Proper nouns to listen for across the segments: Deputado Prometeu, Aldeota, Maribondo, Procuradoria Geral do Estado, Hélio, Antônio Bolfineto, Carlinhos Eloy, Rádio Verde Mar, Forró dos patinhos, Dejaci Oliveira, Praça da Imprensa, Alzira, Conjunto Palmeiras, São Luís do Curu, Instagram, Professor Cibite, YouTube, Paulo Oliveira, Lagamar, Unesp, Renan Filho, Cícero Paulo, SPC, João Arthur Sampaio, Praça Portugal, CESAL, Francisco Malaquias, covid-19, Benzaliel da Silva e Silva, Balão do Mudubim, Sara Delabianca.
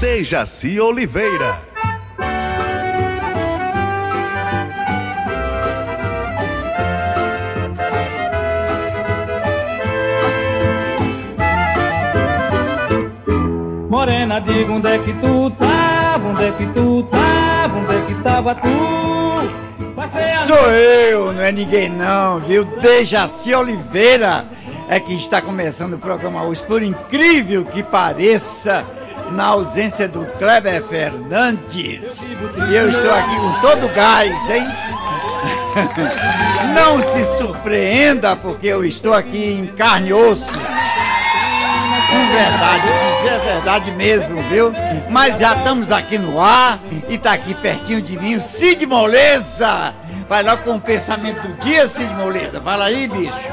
Dejaci Oliveira. Morena, diga onde é que tu tava, onde é que tu tava, onde é que tava tu? Sou eu, não é ninguém não, viu? Dejaci Oliveira é que está começando o programa hoje, por incrível que pareça, na ausência do Cléber Fernandes. E eu estou aqui com todo o gás, hein? Não se surpreenda, porque eu estou aqui em carne e osso. É verdade mesmo, viu? Mas já estamos aqui no ar e tá aqui pertinho de mim o Sid Moleza. Vai lá com o pensamento do dia, Sid Moleza. Fala aí, bicho.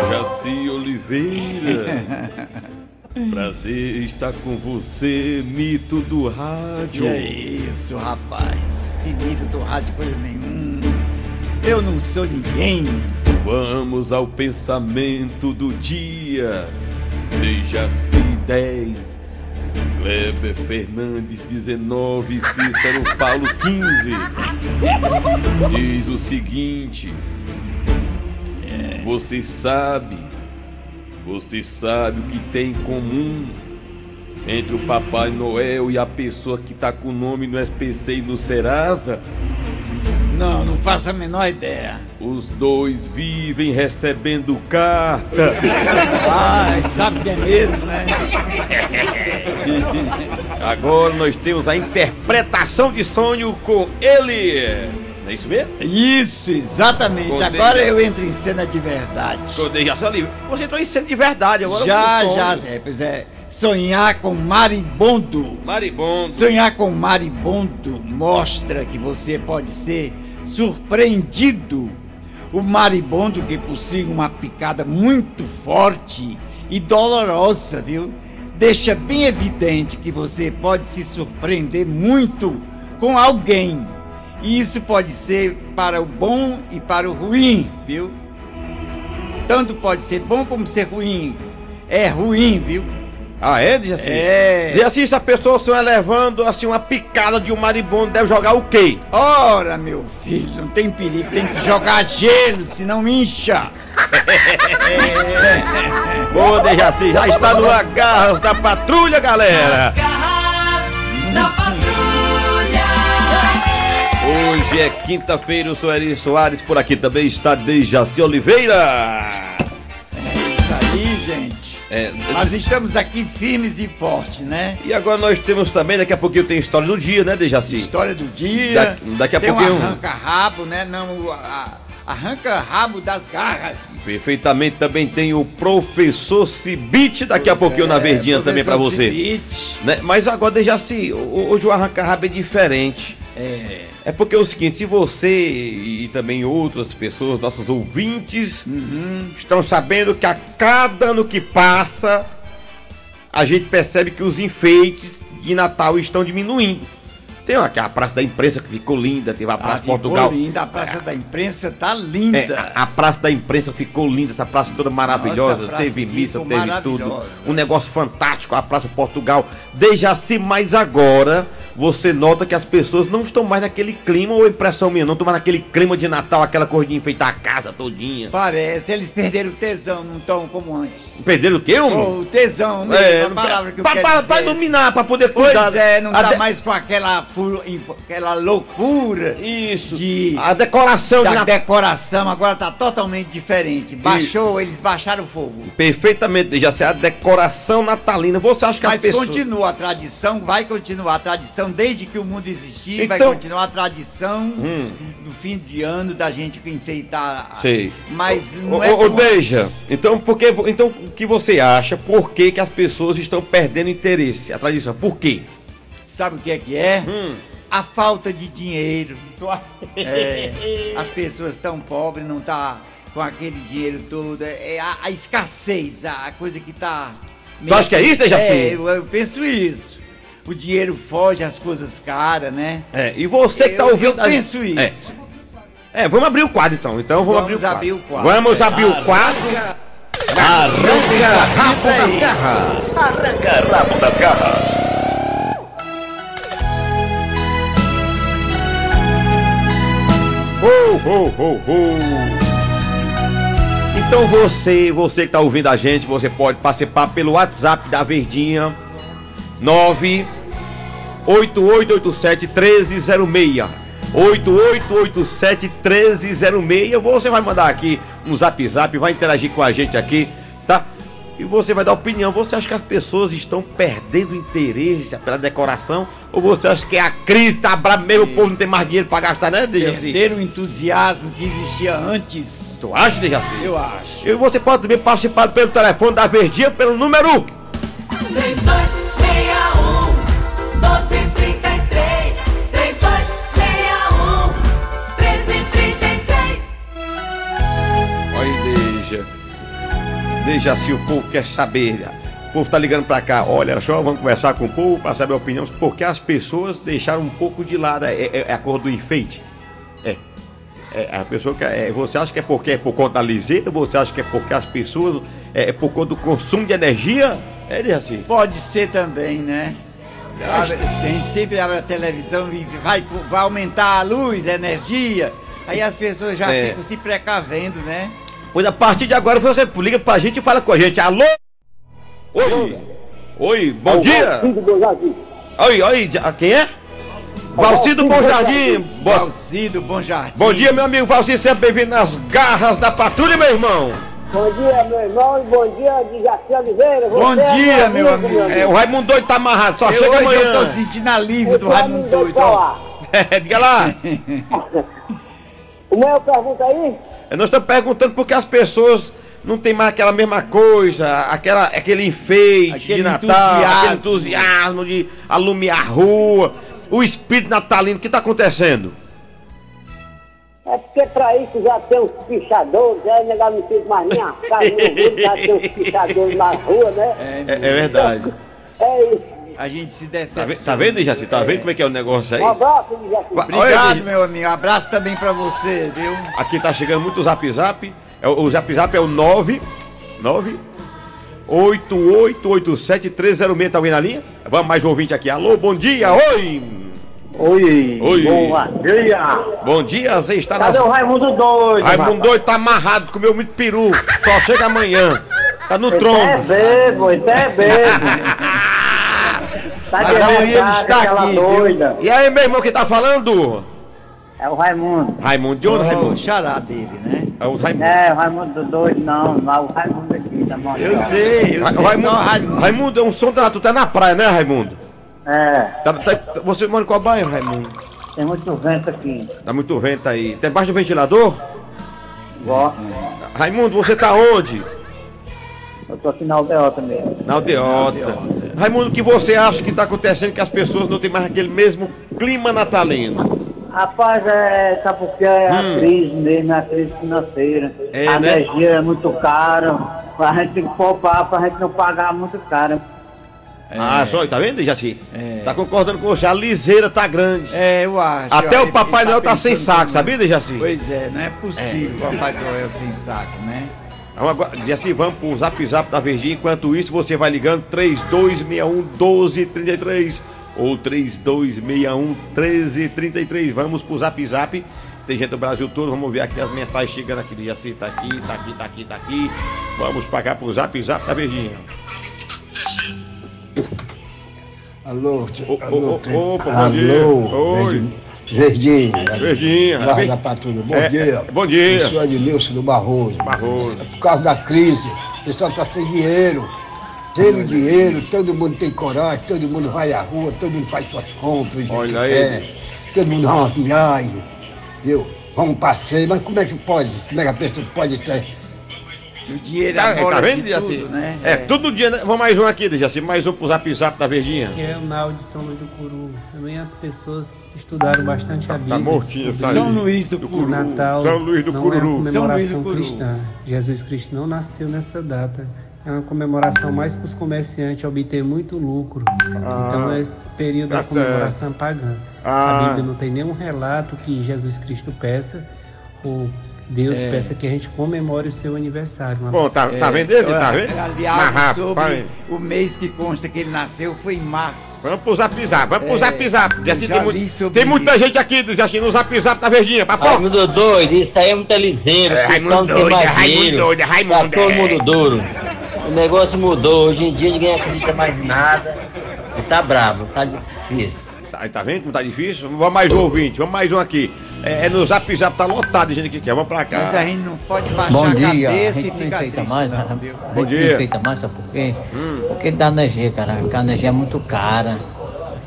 Dejaci Oliveira. Prazer estar com você, mito do rádio. É isso, rapaz. Que mito do rádio, coisa nenhuma. Eu não sou ninguém. Vamos ao pensamento do dia. Dejaci 10, Cléber Fernandes 19, Cícero Paulo 15. Diz o seguinte: você sabe o que tem em comum entre o Papai Noel e a pessoa que tá com o nome no SPC e no Serasa? Não faço a menor ideia. Os dois vivem recebendo carta. Ai, sabe que é mesmo, né? Agora nós temos a interpretação de sonho com ele. Não é isso mesmo? Isso, exatamente. Contei. Agora eu entro em cena de verdade. Você entrou em cena de verdade agora. Já, Zé. Pois é. Sonhar com Maribondo. Sonhar com Maribondo mostra que você pode ser surpreendido. O maribondo, que possui uma picada muito forte e dolorosa, viu? Deixa bem evidente que você pode se surpreender muito com alguém. E isso pode ser para o bom e para o ruim, viu? Tanto pode ser bom como ser ruim. É ruim, viu? Ah, é, Dejaci? É. Dejaci, se a pessoa só é levando assim, uma picada de um maribondo, deve jogar o quê? Ora, meu filho, não tem perigo, tem que jogar gelo, senão incha. Boa, Dejaci, já está no ar, Garras da Patrulha, galera. As Garras da Patrulha. Hoje é quinta-feira, eu sou Eriço Soares, por aqui também está Dejaci Oliveira. Gente, nós estamos aqui firmes e fortes, né? E agora nós temos também, daqui a pouquinho tem história do dia, né, Dejaci? História do dia, daqui a pouquinho. Um arranca-rabo, né? Não, arranca-rabo das garras. Perfeitamente, também tem o Professor Cibite, daqui a pouquinho na Verdinha também pra você. Cibite. Né? Mas agora, Dejaci, hoje o arranca-rabo é diferente. É porque é o seguinte, se você e também outras pessoas, nossos ouvintes, estão sabendo que a cada ano que passa, a gente percebe que os enfeites de Natal estão diminuindo. Tem aqui a Praça da Imprensa que ficou linda, teve a Praça Portugal. Ficou linda, a Praça da Imprensa tá linda. A Praça da Imprensa ficou linda, essa praça toda maravilhosa. Nossa, teve missa, teve tudo. Um negócio fantástico, a Praça Portugal. Dejaci, mas agora você nota que as pessoas não estão mais naquele clima, ou impressão minha, não estão mais naquele clima de Natal, aquela coisa de enfeitar a casa todinha. Parece, eles perderam o tesão, não estão como antes. Perderam o quê, homem? O tesão, mesmo, a palavra que eu quero dizer. Pra iluminar, pra poder cuidar. Pois é, não tá mais com aquela loucura. Isso. A decoração. A decoração agora tá totalmente diferente. Baixou, eles baixaram o fogo. Perfeitamente, já sei, a decoração natalina. Você acha que as pessoas... Mas continua a tradição, vai continuar a tradição. Desde que o mundo existir, então, vai continuar a tradição do fim de ano da gente enfeitar. Sei. Mas não é como Deja, então o que você acha? Por que as pessoas estão perdendo interesse? A tradição, por quê? Sabe o que é que é? A falta de dinheiro. As pessoas estão pobres, não tá com aquele dinheiro todo. É a escassez, a coisa que tá... Tu acha que é isso, Deja? Eu penso isso. O dinheiro foge, as coisas caras, né? E você que tá ouvindo... Eu penso isso. Vamos abrir o quadro, então. Vamos abrir o quadro. Arranca-rabo das garras. ho, ho, ho. Então você que tá ouvindo a gente, você pode participar pelo WhatsApp da Verdinha, 98887-1306, 8887-1306, você vai mandar aqui um zap, vai interagir com a gente aqui, tá? E você vai dar opinião. Você acha que as pessoas estão perdendo interesse pela decoração? Ou você acha que a crise tá brava mesmo, o povo não tem mais dinheiro pra gastar, né, Dejaci? Perderam o entusiasmo que existia antes. Tu acha, Dejaci? Eu acho. E você pode também participar pelo telefone da Verdinha, pelo número 3261 1233. Olha, Dejaci. Dejaci, o povo quer saber. O povo tá ligando pra cá. Olha só, vamos conversar com o povo pra saber a opinião, porque as pessoas deixaram um pouco de lado. É a cor do enfeite. A pessoa quer. Você acha que é porque é por conta da liseira? Você acha que é porque as pessoas. É por conta do consumo de energia? É, Dejaci? Pode ser também, né? Tem sempre a televisão e vai aumentar a luz, a energia. Aí as pessoas já ficam se precavendo, né? Pois a partir de agora você liga pra gente e fala com a gente. Alô? Oi! Oi, bom dia! Valcido do Jardim! Oi, quem é? Valcido Bom Jardim! Valcido Bom Jardim! Bom dia, meu amigo Valcido, seja bem-vindo nas garras da patrulha, meu irmão! Bom dia, meu irmão, e bom dia, Dejaci Oliveira! Bom dia, meu amigo! O Raimundo Doido tá amarrado, só chega amanhã! Hoje eu tô sentindo alívio do Raimundo Doido! Diga lá! O meu pergunta aí? Nós estamos perguntando por que as pessoas não tem mais aquela mesma coisa, aquele enfeite de Natal, aquele entusiasmo de alumiar a rua, o espírito natalino. O que está acontecendo? É porque para isso já tem os pichadores, né? Negócio não tem mais nem a casa, já tem os pichadores na rua, né? É verdade. É isso. A gente se decepciona. Tá vendo, Dejaci? Tá vendo como é que é o negócio aí? Um abraço, Dejaci. Obrigado, meu amigo. Um abraço também pra você, viu? Aqui tá chegando muito zap. O zap é o 98887-1306. Tá alguém na linha? Vamos mais um ouvinte aqui. Alô, bom dia. Oi. Bom dia. Bom dia, você está na... Cadê o Raimundo Doido? Raimundo Doido tá amarrado, comeu muito peru. Só chega amanhã. Tá no trombo. Ele é bebo. Tá de verdade, e aí, meu irmão, quem tá falando? É o Raimundo. Raimundo, de onde, Raimundo? O xará dele, né? É o Raimundo. É, o Raimundo doido, não. O Raimundo aqui da morte. Eu sei. Raimundo, é um som da... Tu tá na praia, né, Raimundo? É. Você mora em qual bairro, Raimundo? Tem muito vento aqui. Tá muito vento aí. Tá embaixo do ventilador? Gosto. Raimundo, você tá onde? Eu tô aqui na Aldeota mesmo. Na Aldeota. Raimundo, o que você acha que tá acontecendo que as pessoas não têm mais aquele mesmo clima natalino? Rapaz, sabe por que é a crise mesmo, a crise financeira. A energia é muito cara, a gente tem que poupar pra gente não pagar muito caro. Só, tá vendo, Dejaci? Tá concordando com você, a liseira tá grande. Eu acho. Até o Papai Noel tá sem saco, sabia, Dejaci? Pois é, não é possível o Papai Noel sem saco, né? Agora, Dejaci, vamos pro zap da Verdinha. Enquanto isso, você vai ligando 3261-1233 ou 3261-1333. Vamos pro zap. Tem gente do Brasil todo, vamos ver aqui as mensagens chegando aqui. Dejaci, tá aqui. Vamos pra cá pro zap da Verdinha. Alô, bom dia. Verdinha. Da patrulha. Bom dia. Eu sou Adilson do Barroso. Por causa da crise, o pessoal está sem dinheiro. Tendo dinheiro, todo mundo tem coragem, todo mundo vai à rua, todo mundo faz suas compras, todo mundo dá uma viagem. Vamos passeio, mas como é que pode? Como é que a pessoa pode ter? O dinheiro tá vendo, Dejaci? Tudo, né? Todo dia. Vamos mais um aqui, Dejaci. Mais um pro zap da Verdinha. Que é o Naldo de São Luís do Curu. Também as pessoas estudaram bastante a Bíblia. Tá mortinho, tá aí. São Luís do Curu. Natal São Luís do Curu. São Luís do Curu. Jesus Cristo não nasceu nessa data. É uma comemoração mais para os comerciantes obter muito lucro. Então é esse período da comemoração pagã. A Bíblia não tem nenhum relato que Jesus Cristo peça ou Deus peça que a gente comemore o seu aniversário. Bom, tá vendo esse? Tá vendo? Aliás, sobre o mês que consta que ele nasceu foi em março. Vamos pro zap-zap, vamos pro zap-zap. Tem muita gente aqui dizendo assim, no zap-zap tá verdinha, pra fora. Raimundo doido, isso aí é muito liseiro. Raimundo doido. Tá todo mundo duro. O negócio mudou, hoje em dia ninguém acredita mais em nada. E tá bravo, tá difícil. Tá vendo como tá difícil? Vamos mais um ouvinte, vamos mais um aqui. No zap zap tá lotado de gente que quer, vamos pra cá. Mas a gente não pode baixar a cabeça e ficar triste. Bom dia. A gente não enfeita mais, sabe por quê? Porque dá energia, cara. Porque a energia é muito cara.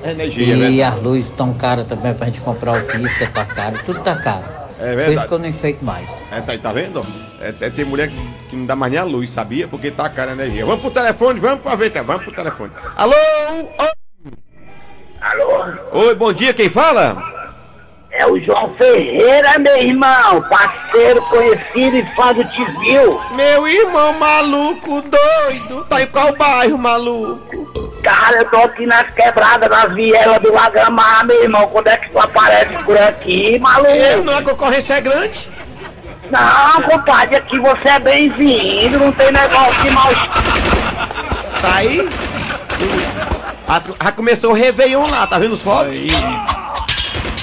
É energia, né? E as luzes estão caras também pra gente comprar o pizza, tá caro. Tudo tá caro. É verdade. Por isso que eu não enfeito mais. Tá vendo? Tem mulher que não dá mais nem a luz, sabia? Porque tá cara a energia. Vamos pro telefone, vamos pra ver, vamos pro telefone. Alô? Alô? Oi, bom dia, quem fala? É o João Ferreira, meu irmão, parceiro, conhecido e fã do Tizil. Meu irmão maluco, doido, tá em qual bairro, maluco? Cara, eu tô aqui nas quebradas, nas vielas do Lagamar, meu irmão, quando é que tu aparece por aqui, maluco? Não, a concorrência é grande? Não, compadre, aqui você é bem-vindo, não tem negócio de mal... Tá aí? Já começou o Réveillon lá, tá vendo os fotos?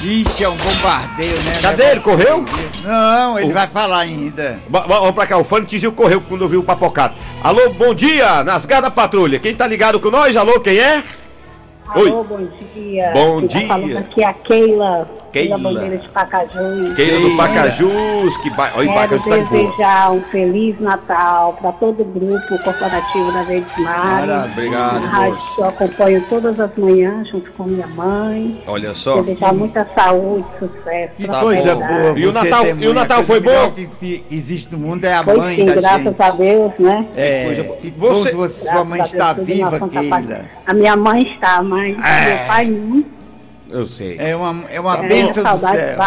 Ixi, é um bombardeio, né? Cadê ele? Correu? Não, ele vai falar ainda. Vamos pra cá, o fã do Tizil correu quando viu o papocado. Alô, bom dia, Nasgada Patrulha. Quem tá ligado com nós? Alô, quem é? Alô, oi. Bom dia. Bom dia. Falando aqui a Keila Bandeira de Pacajus. Keila do Pacajus. Que Pacajus tá desejar um Feliz Natal para todo o grupo corporativo da Verde Mar. Obrigado. Eu acompanho todas as manhãs junto com minha mãe. Olha só. Desejar muita saúde, sucesso. Que coisa boa. E o Natal foi bom? O que existe no mundo é a mãe da gente. Graças a Deus, né? E você, sua mãe está viva, Keila. A minha mãe está, mas... Meu pai muito. Eu sei. É uma bênção do céu.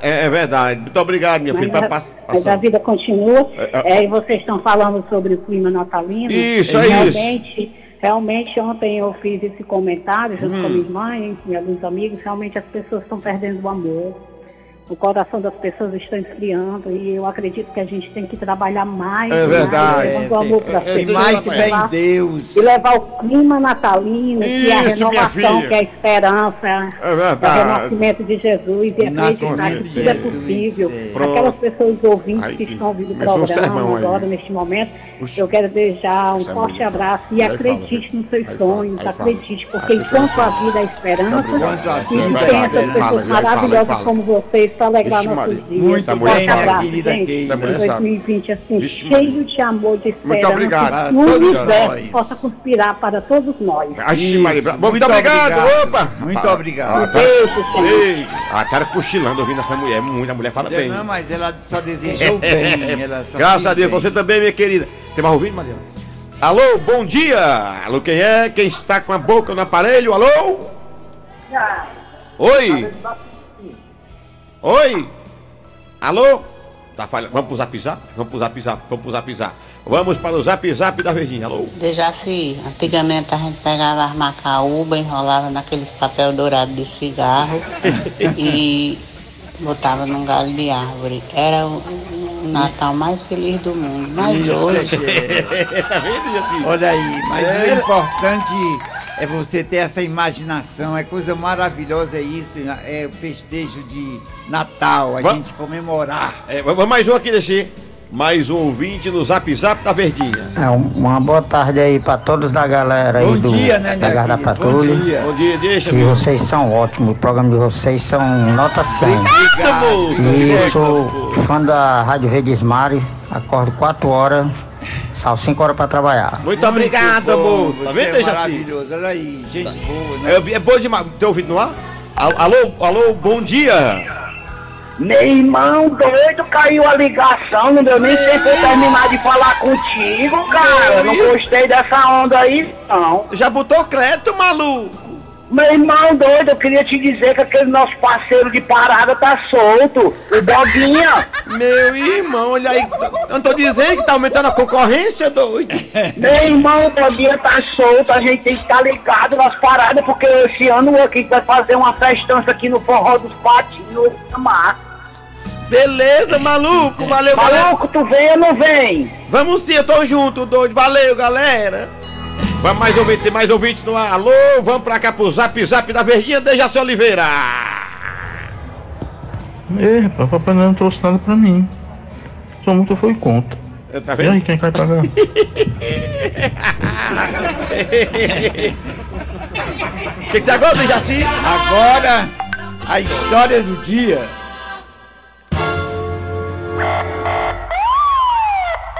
É verdade. Muito obrigado, minha filha. Mas a vida continua. E vocês estão falando sobre o clima natalino. Isso, Realmente, ontem eu fiz esse comentário junto com a minha irmã e alguns amigos. Realmente, as pessoas estão perdendo o amor. O coração das pessoas está esfriando e eu acredito que a gente tem que trabalhar mais. É verdade. Tem mais fé em Deus. E levar o clima natalino, isso, que é a renovação, que é a esperança. É verdade. É o renascimento de Jesus e acreditar que tudo é possível. Aquelas pessoas ouvintes que estão ouvindo o programa agora, neste momento, eu quero desejar um forte abraço e acredite nos seus sonhos, acredite, porque enquanto a vida é esperança, e tem essas pessoas maravilhosas como vocês, para alegrar nossos dias. Muito bem, minha querida Keila. 2020, assim, cheio de amor, de esperança. Muito obrigado. O universo possa conspirar para todos nós. Muito obrigado. Opa! Muito obrigado. A cara cochilando ouvindo essa mulher. Muita mulher fala bem. Não, mas ela só desejou bem. Graças a Deus. Você também, minha querida. Tem mais ouvindo, Mariana? Alô, bom dia. Alô, quem é? Quem está com a boca no aparelho? Alô? Oi? Oi? Alô? Tá falhando. Vamos pro zap zap? Vamos pro zap zap. Vamos para o zap zap da Verdinha. Alô? Dejaci, antigamente a gente pegava as macaúba, enrolava naqueles papel dourado de cigarro e botava num galho de árvore. Era o Natal mais feliz do mundo. Mas hoje... Olha aí, mas o importante... é você ter essa imaginação, é coisa maravilhosa isso, é o festejo de Natal, gente comemorar. Vamos mais um aqui, deixei. Mais um ouvinte no Zap Zap da Verdinha. Uma boa tarde aí pra todos da galera aí da Guarda Patrulha. Bom dia, deixa. Que vocês são ótimos, o programa de vocês são nota 100. E eu sou fã da Rádio Verde Esmari, acordo 4 horas. São 5 horas pra trabalhar. Muito obrigado, amor. Tá vendo, Dejaci? Maravilhoso, olha aí, gente boa, né? É boa demais. Tem ouvido no ar? Alô, bom dia. Meu irmão doido, caiu a ligação, não deu nem tempo eu terminar de falar contigo, cara. Não gostei dessa onda aí, não. Já botou crédito, maluco? Meu irmão doido, eu queria te dizer que aquele nosso parceiro de parada tá solto, o Doquinha. Meu irmão, olha aí, eu não tô dizendo que tá aumentando a concorrência, doido. Meu irmão, o Doquinha tá solto, a gente tem que estar ligado nas paradas, porque esse ano aqui vai fazer uma festança aqui no Forró dos Patinhos, no Mar. Beleza, maluco, valeu, maluco, galera. Maluco, tu vem ou não vem? Vamos sim, eu tô junto, doido, valeu, galera. Vamos mais ouvir, tem mais ouvinte no ar. Alô, vamos pra cá pro Zap Zap da Verdinha, Dejaci Oliveira. Ei, rapaz, o Papai Noel não trouxe nada pra mim. Sua multa foi conta. Tá vendo? E aí, quem vai pagar? O que tá agora, Dejaci? Agora, a história do dia.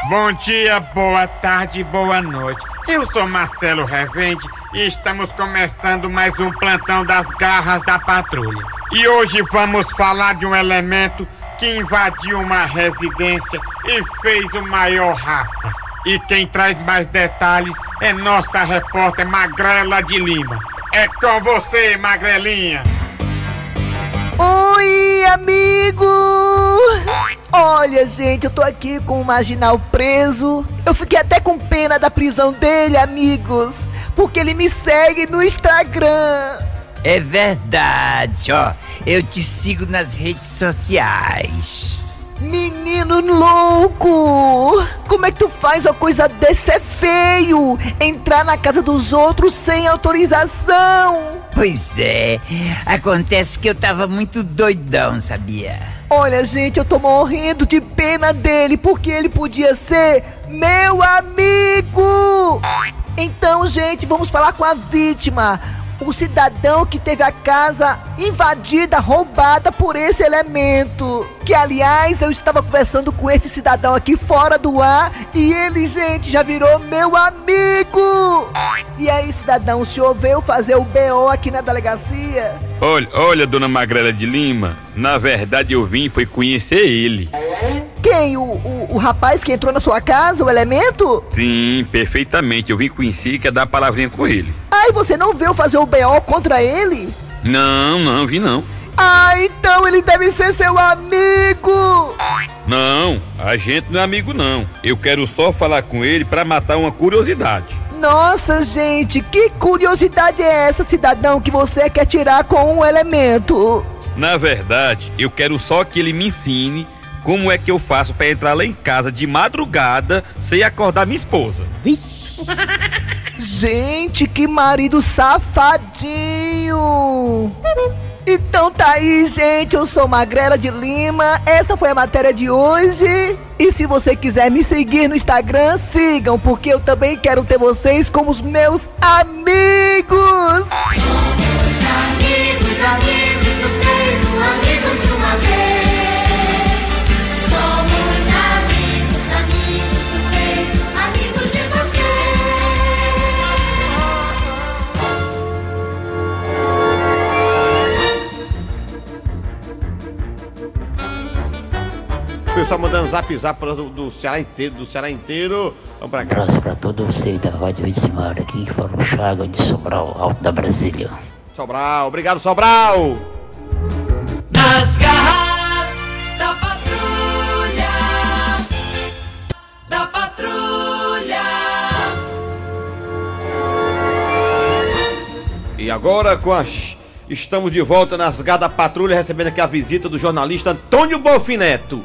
Bom dia, boa tarde, boa noite. Eu sou Marcelo Revende e estamos começando mais um plantão das garras da patrulha. E hoje vamos falar de um elemento que invadiu uma residência e fez o maior racha. E quem traz mais detalhes é nossa repórter Magrela de Lima. É com você, Magrelinha. Oi, amigo! Olha, gente, eu tô aqui com um marginal preso. Eu fiquei até com pena da prisão dele, amigos, porque ele me segue no Instagram. É verdade, ó. Eu te sigo nas redes sociais. Menino louco! Como é que tu faz uma coisa dessa? É feio! Entrar na casa dos outros sem autorização! Pois é, acontece que eu tava muito doidão, sabia? Olha, gente, eu tô morrendo de pena dele, porque ele podia ser meu amigo! Então, gente, vamos falar com a vítima, o cidadão que teve a casa invadida, roubada por esse elemento. Que, aliás, eu estava conversando com esse cidadão aqui fora do ar e ele, gente, já virou meu amigo. E aí, cidadão, o senhor veio fazer o BO aqui na delegacia? Olha, dona Magrela de Lima, na verdade eu vim foi conhecer ele. Quem? O rapaz que entrou na sua casa, o elemento? Sim, perfeitamente. Eu vim conhecer e quer dar a palavrinha com ele. Ah, e você não veio fazer o BO contra ele? Não, vi não. Ah, então ele deve ser seu amigo! Não, a gente não é amigo não. Eu quero só falar com ele pra matar uma curiosidade. Nossa, gente, que curiosidade é essa, cidadão, que você quer tirar com um elemento? Na verdade, eu quero só que ele me ensine como é que eu faço pra entrar lá em casa de madrugada sem acordar minha esposa. Gente, que marido safadinho! Então tá aí, gente, eu sou Magrela de Lima, esta foi a matéria de hoje. E se você quiser me seguir no Instagram, sigam, porque eu também quero ter vocês como os meus amigos! Somos amigos, amigos do peito, amigos de uma vez. Pessoal mandando zap zap do Ceará inteiro, Vamos pra cá. Um abraço pra todos vocês da Rádio Verde Esmari, aqui fala o Chaga de Sobral, Alto da Brasília. Sobral, obrigado, Sobral! Nas garras da patrulha, E agora com as... Estamos de volta nas garras da patrulha, recebendo aqui a visita do jornalista Antônio Bolfineto.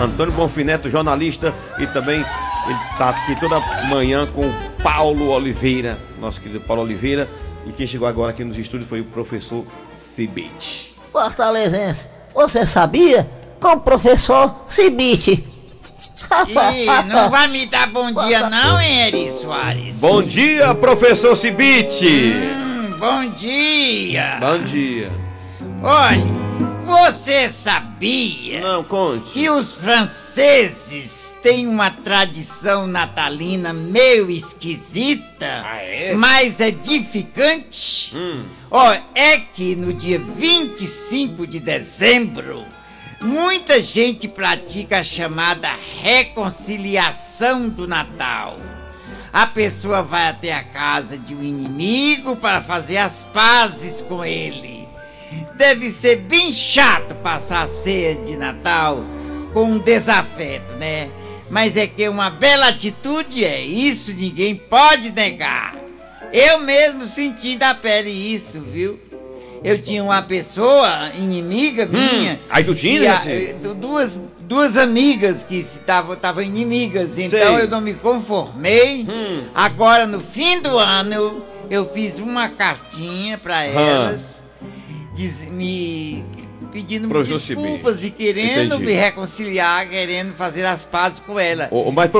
Antônio Bolfineto, jornalista, e também ele está aqui toda manhã com o Paulo Oliveira, nosso querido Paulo Oliveira, e quem chegou agora aqui nos estúdios foi o professor Cibite. Fortalezense, você sabia? Com o professor Cibite. Ih, não vai me dar bom dia não, hein, Eriço Soares? Bom dia, professor Cibite. Bom dia. Bom dia. Olha, você sabia? Não, conte. Que os franceses têm uma tradição natalina meio esquisita, mas edificante? Ó, é que no dia 25 de dezembro, muita gente pratica a chamada reconciliação do Natal. A pessoa vai até a casa de um inimigo para fazer as pazes com ele. Deve ser bem chato passar a ceia de Natal com um desafeto, né? Mas é que uma bela atitude é isso, ninguém pode negar. Eu mesmo senti na pele isso, viu? eu tinha uma pessoa inimiga minha. Aí tu tinha? Duas amigas que estavam inimigas, então eu não me conformei. Agora, no fim do ano, eu fiz uma cartinha para elas, pedindo desculpas e querendo me reconciliar, querendo fazer as pazes com ela.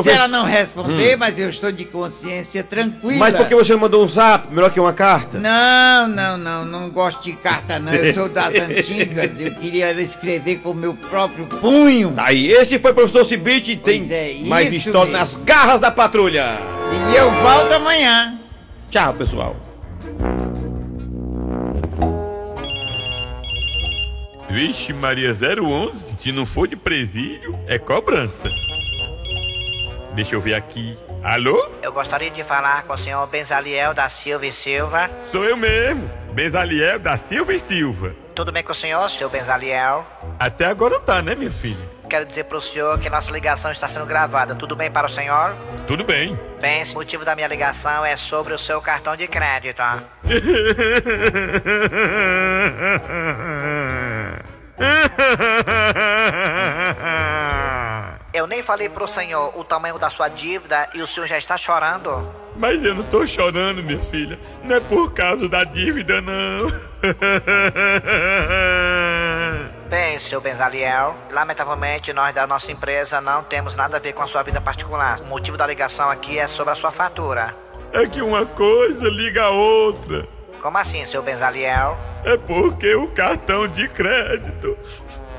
Se ela não responder, mas eu estou de consciência tranquila. Mas por que você mandou um zap? Melhor que uma carta? Não gosto de carta não, eu sou das antigas, eu queria escrever com o meu próprio punho. Tá aí, esse foi o professor Cibite, tem mais história mesmo. Nas garras da patrulha. E eu volto amanhã. Tchau, pessoal. Vixe, Maria 011, se não for de presídio, é cobrança. Deixa eu ver aqui. Alô? Eu gostaria de falar com o senhor Benzaliel da Silva e Silva. Sou eu mesmo, Benzaliel da Silva e Silva. Tudo bem com o senhor, seu Benzaliel? Até agora tá, né, minha filha? Quero dizer pro senhor que nossa ligação está sendo gravada. Tudo bem para o senhor? Tudo bem. Bem, o motivo da minha ligação é sobre o seu cartão de crédito. Eu nem falei pro senhor o tamanho da sua dívida e o senhor já está chorando? Mas eu não tô chorando, minha filha. Não é por causa da dívida, não. Bem, seu Benzaliel, lamentavelmente nós da nossa empresa não temos nada a ver com a sua vida particular. O motivo da ligação aqui é sobre a sua fatura. É que uma coisa liga a outra. Como assim, seu Benzaliel? É porque o cartão de crédito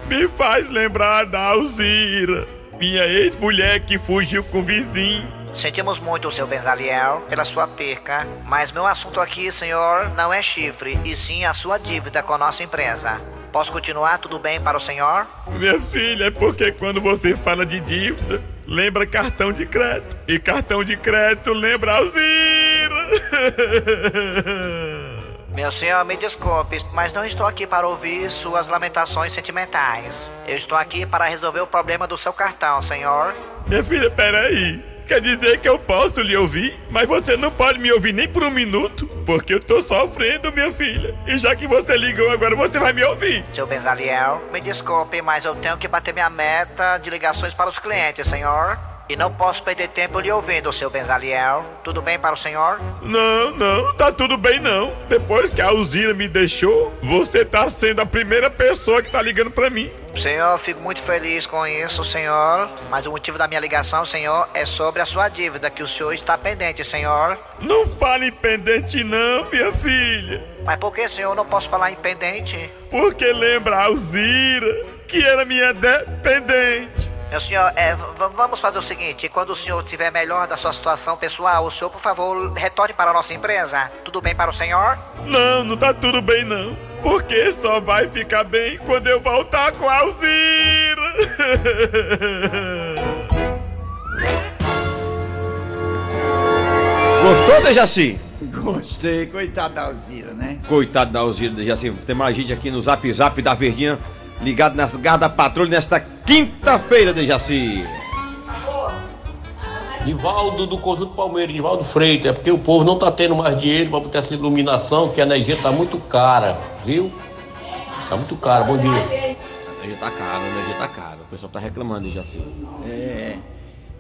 me faz lembrar da Alzira, minha ex-mulher que fugiu com o vizinho. Sentimos muito, seu Benzaliel, pela sua perca, mas meu assunto aqui, senhor, não é chifre, e sim a sua dívida com a nossa empresa. Posso continuar? Tudo bem para o senhor? Minha filha, é porque quando você fala de dívida, lembra cartão de crédito. E cartão de crédito lembra Alzira. Meu senhor, me desculpe, mas não estou aqui para ouvir suas lamentações sentimentais. Eu estou aqui para resolver o problema do seu cartão, senhor. Minha filha, peraí. Quer dizer que eu posso lhe ouvir, mas você não pode me ouvir nem por um minuto, porque eu tô sofrendo, minha filha. E já que você ligou, agora você vai me ouvir. Seu Benzaliel, me desculpe, mas eu tenho que bater minha meta de ligações para os clientes, senhor. E não posso perder tempo lhe ouvindo, seu Benzaliel. Tudo bem para o senhor? Não, tá tudo bem não. Depois que a Alzira me deixou, você tá sendo a primeira pessoa que tá ligando pra mim. Senhor, fico muito feliz com isso, senhor. Mas o motivo da minha ligação, senhor, é sobre a sua dívida, que o senhor está pendente, senhor. Não fale em pendente não, minha filha. Mas por que, senhor, não posso falar em pendente? Porque lembra a Alzira, que era minha dependente. Meu senhor, vamos fazer o seguinte, quando o senhor estiver melhor da sua situação pessoal, o senhor, por favor, retorne para a nossa empresa. Tudo bem para o senhor? Não tá tudo bem não, porque só vai ficar bem quando eu voltar com a Alzira. Gostou, Dejaci? Gostei, coitado da Alzira, né? Coitado da Alzira, Dejaci. Tem mais gente aqui no Zap Zap da Verdinha. Ligado nas garras da patrulha nesta quinta-feira, Dejaci. Divaldo do Conjunto Palmeiras, Divaldo Freitas. É porque o povo não tá tendo mais dinheiro pra botar essa iluminação, que a energia tá muito cara, viu? Tá muito cara, bom dia. A energia tá cara. O pessoal tá reclamando, Dejaci. É.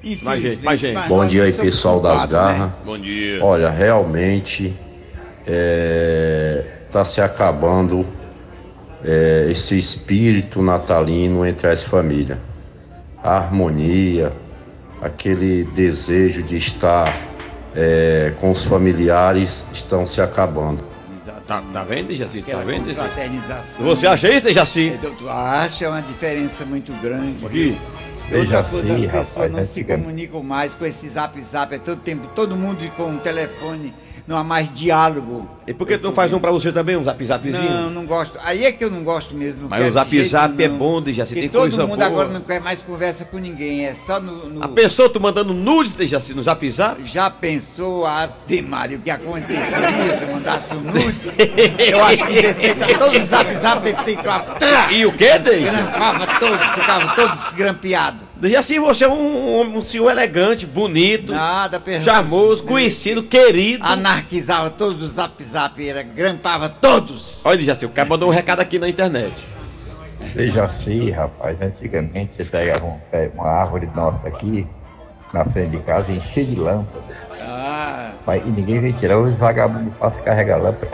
Enfim, mais gente. Bom dia aí, pessoal das garras. Né? Bom dia. Olha, realmente tá se acabando esse espírito natalino entre as famílias, a harmonia, aquele desejo de estar com os familiares estão se acabando. Tá vendo, Dejaci? Tá vendo, Dejaci? Você acha isso, Dejaci? Tu acha uma diferença muito grande. Dejaci, as pessoas não se comunicam mais com esse zap-zap, é todo tempo, todo mundo com um telefone. Não há mais diálogo. E por que tu não faz um pra você também, um zap-zapzinho? Não gosto. Aí é que eu não gosto mesmo. Mas o zap-zap é bom, Dejaci, tem coisa boa. Todo mundo agora não quer mais conversa com ninguém, é só no... A pessoa tu mandando nudes, Dejaci, no zap-zap? Já pensou, Ave Maria, o que aconteceria se eu mandasse um nudes? Eu acho que todo o zap-zap deve ter... E o que, Dejaci? Grampeava todo, ficava todo desgrampeado. E assim, você é um senhor elegante, bonito, nada, charmoso, conhecido, querido. Anarquizava todos os zap-zapeira, grampava todos. Olha, Dejaci, o cara mandou um recado aqui na internet. Dejaci, rapaz, antigamente você pegava uma árvore nossa aqui, na frente de casa, enchia de lâmpadas. Ah. Mas, e ninguém vem tirar, os vagabundos passam a carregar lâmpadas.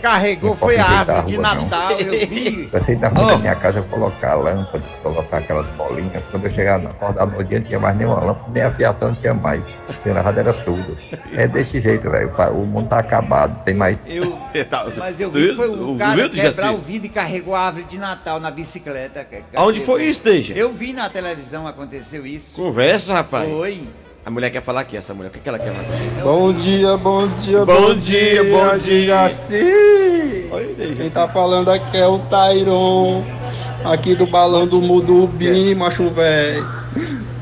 Carregou, foi a árvore de Natal, não. Eu vi. Eu saí da rua da minha casa, eu colocar lâmpadas, colocar aquelas bolinhas. Quando eu chegar na porta da manhã, não tinha mais nenhuma lâmpada, nem a fiação não tinha mais. Pela rádio era tudo. É desse jeito, velho. O mundo tá acabado, tem mais. Mas eu vi que foi o cara quebrar o vidro e carregou a árvore de Natal na bicicleta. Aonde foi isso, Deja? Eu vi na televisão, aconteceu isso. Conversa, rapaz. Oi. A mulher quer falar aqui, essa mulher. O que ela quer falar? Bom dia. Sim. Oi, Dejaci. Quem tá falando aqui é o Tairon, aqui do Balão do Mudubim, macho velho.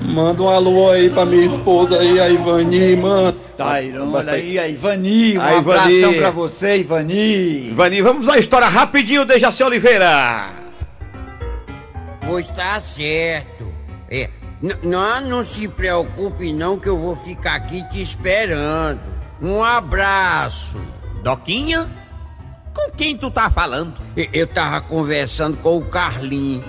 Manda um alô aí pra minha esposa aí, a Ivani, mano. Tairon, olha aí, a Ivani. Um abração pra você, Ivani. Ivani, vamos à história rapidinho, Dejaci Oliveira. Pois tá certo. Não se preocupe não, que eu vou ficar aqui te esperando. Um abraço. Doquinha? Com quem tu tá falando? Eu tava conversando com o Carlinhos.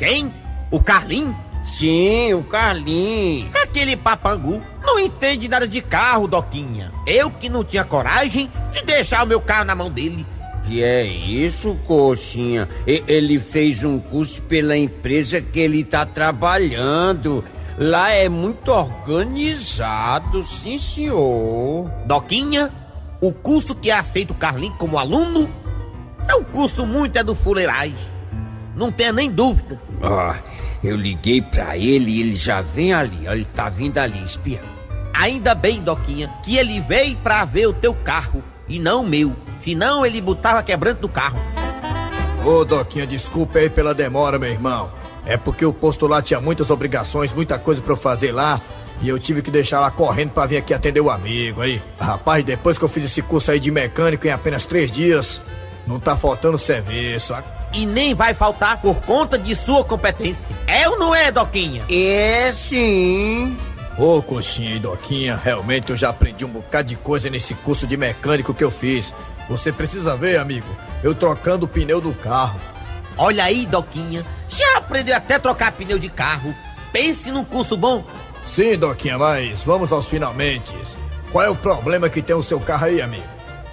Quem? O Carlinhos? Sim, o Carlinhos. Aquele papangu não entende nada de carro, Doquinha. Eu que não tinha coragem de deixar o meu carro na mão dele. Que é isso, Coxinha? Ele fez um curso pela empresa que ele tá trabalhando. Lá é muito organizado, sim, senhor. Doquinha, o curso que aceita o Carlinhos como aluno é um curso muito do fuleirais. Não tenha nem dúvida. Ah, eu liguei pra ele e ele já vem ali. Ele tá vindo ali, espia. Ainda bem, Doquinha, que ele veio pra ver o teu carro e não o meu. Senão ele botava quebrante do carro. Ô, Doquinha, desculpa aí pela demora, meu irmão. É porque o posto lá tinha muitas obrigações, muita coisa pra eu fazer lá, e eu tive que deixar lá correndo pra vir aqui atender o amigo aí. Rapaz, depois que eu fiz esse curso aí de mecânico em apenas 3 dias, não tá faltando serviço. E nem vai faltar por conta de sua competência. É ou não é, Doquinha? É, sim. Ô, Coxinha e Doquinha, realmente eu já aprendi um bocado de coisa nesse curso de mecânico que eu fiz. Você precisa ver, amigo, eu trocando o pneu do carro. Olha aí, Doquinha, já aprendeu até a trocar pneu de carro. Pense num curso bom. Sim, Doquinha, mas vamos aos finalmente. Qual é o problema que tem o seu carro aí, amigo?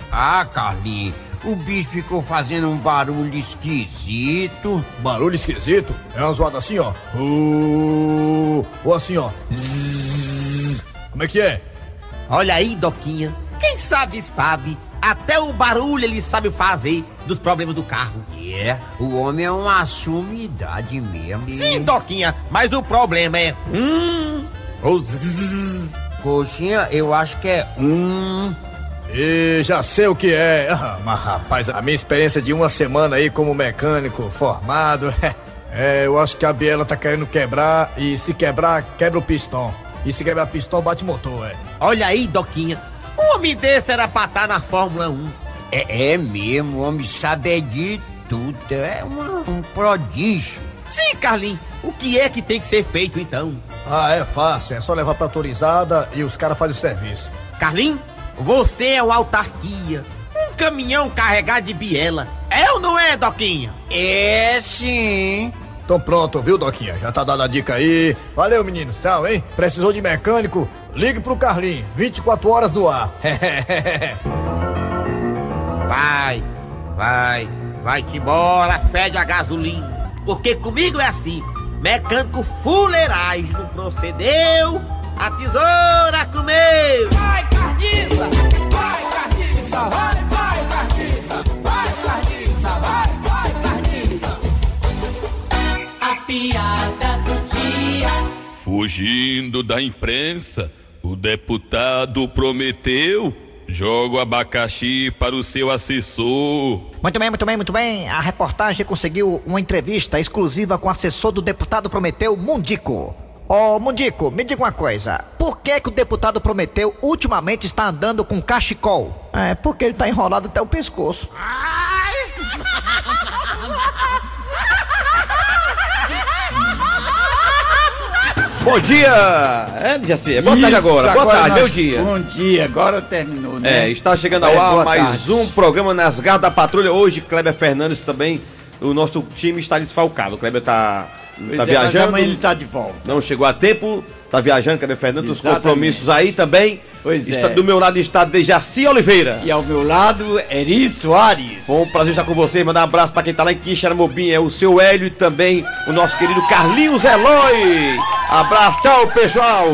Ah, Carlinhos, o bicho ficou fazendo um barulho esquisito. Barulho esquisito? É uma zoada assim, ó. Ou assim, ó. Como é que é? Olha aí, Doquinha, quem sabe, sabe. Até o barulho ele sabe fazer dos problemas do carro. O homem é uma sumidade mesmo. Sim, Doquinha, mas o problema é... Coxinha, eu acho que é E já sei o que é. Mas, rapaz, a minha experiência de 1 semana aí como mecânico formado... eu acho que a biela tá querendo quebrar e se quebrar, quebra o pistão. E se quebrar o pistão, bate o motor, Olha aí, Doquinha. Um homem desse era pra estar na Fórmula 1. É mesmo, o homem sabe de tudo. É um prodígio. Sim, Carlinhos. O que é que tem que ser feito, então? Ah, é fácil. É só levar pra autorizada e os caras fazem o serviço. Carlinhos, você é uma autarquia. Um caminhão carregado de biela. É ou não é, Doquinha? É, sim. Então pronto, viu, Doquinha? Já tá dada a dica aí. Valeu, menino. Tchau, hein? Precisou de mecânico? Ligue pro Carlinhos. 24 horas no ar. Vai-te embora, fede a gasolina. Porque comigo é assim. Mecânico fuleiragem não procedeu, a tesoura comeu. Vai, carniça! Vai, carniça! Vai, carniça! Vai, carniça! Vai, carniça! A piada do dia. Fugindo da imprensa, o deputado Prometeu joga o abacaxi para o seu assessor. Muito bem. A reportagem conseguiu uma entrevista exclusiva com o assessor do deputado Prometeu, Mundico. Mundico, me diga uma coisa. Por que que o deputado Prometeu ultimamente está andando com cachecol? É porque ele está enrolado até o pescoço. Ai! Bom dia! É, Dejaci, boa tarde agora. Boa tarde, meu dia. Bom dia, agora terminou, né? É, está chegando ao ar mais um programa Nas Garras da Patrulha. Hoje, Cléber Fernandes também, o nosso time está desfalcado. O Cléber está viajando. Mas amanhã ele está de volta. Não chegou a tempo, está viajando, Cléber Fernandes, os compromissos aí também. Pois é. Do meu lado está Dejaci Oliveira. E ao meu lado, Eriço Soares. Bom prazer estar com vocês. Mandar um abraço para quem está lá em Quixeramobim. É o seu Hélio e também o nosso querido Carlinhos Eloy. Abraço, tchau, pessoal.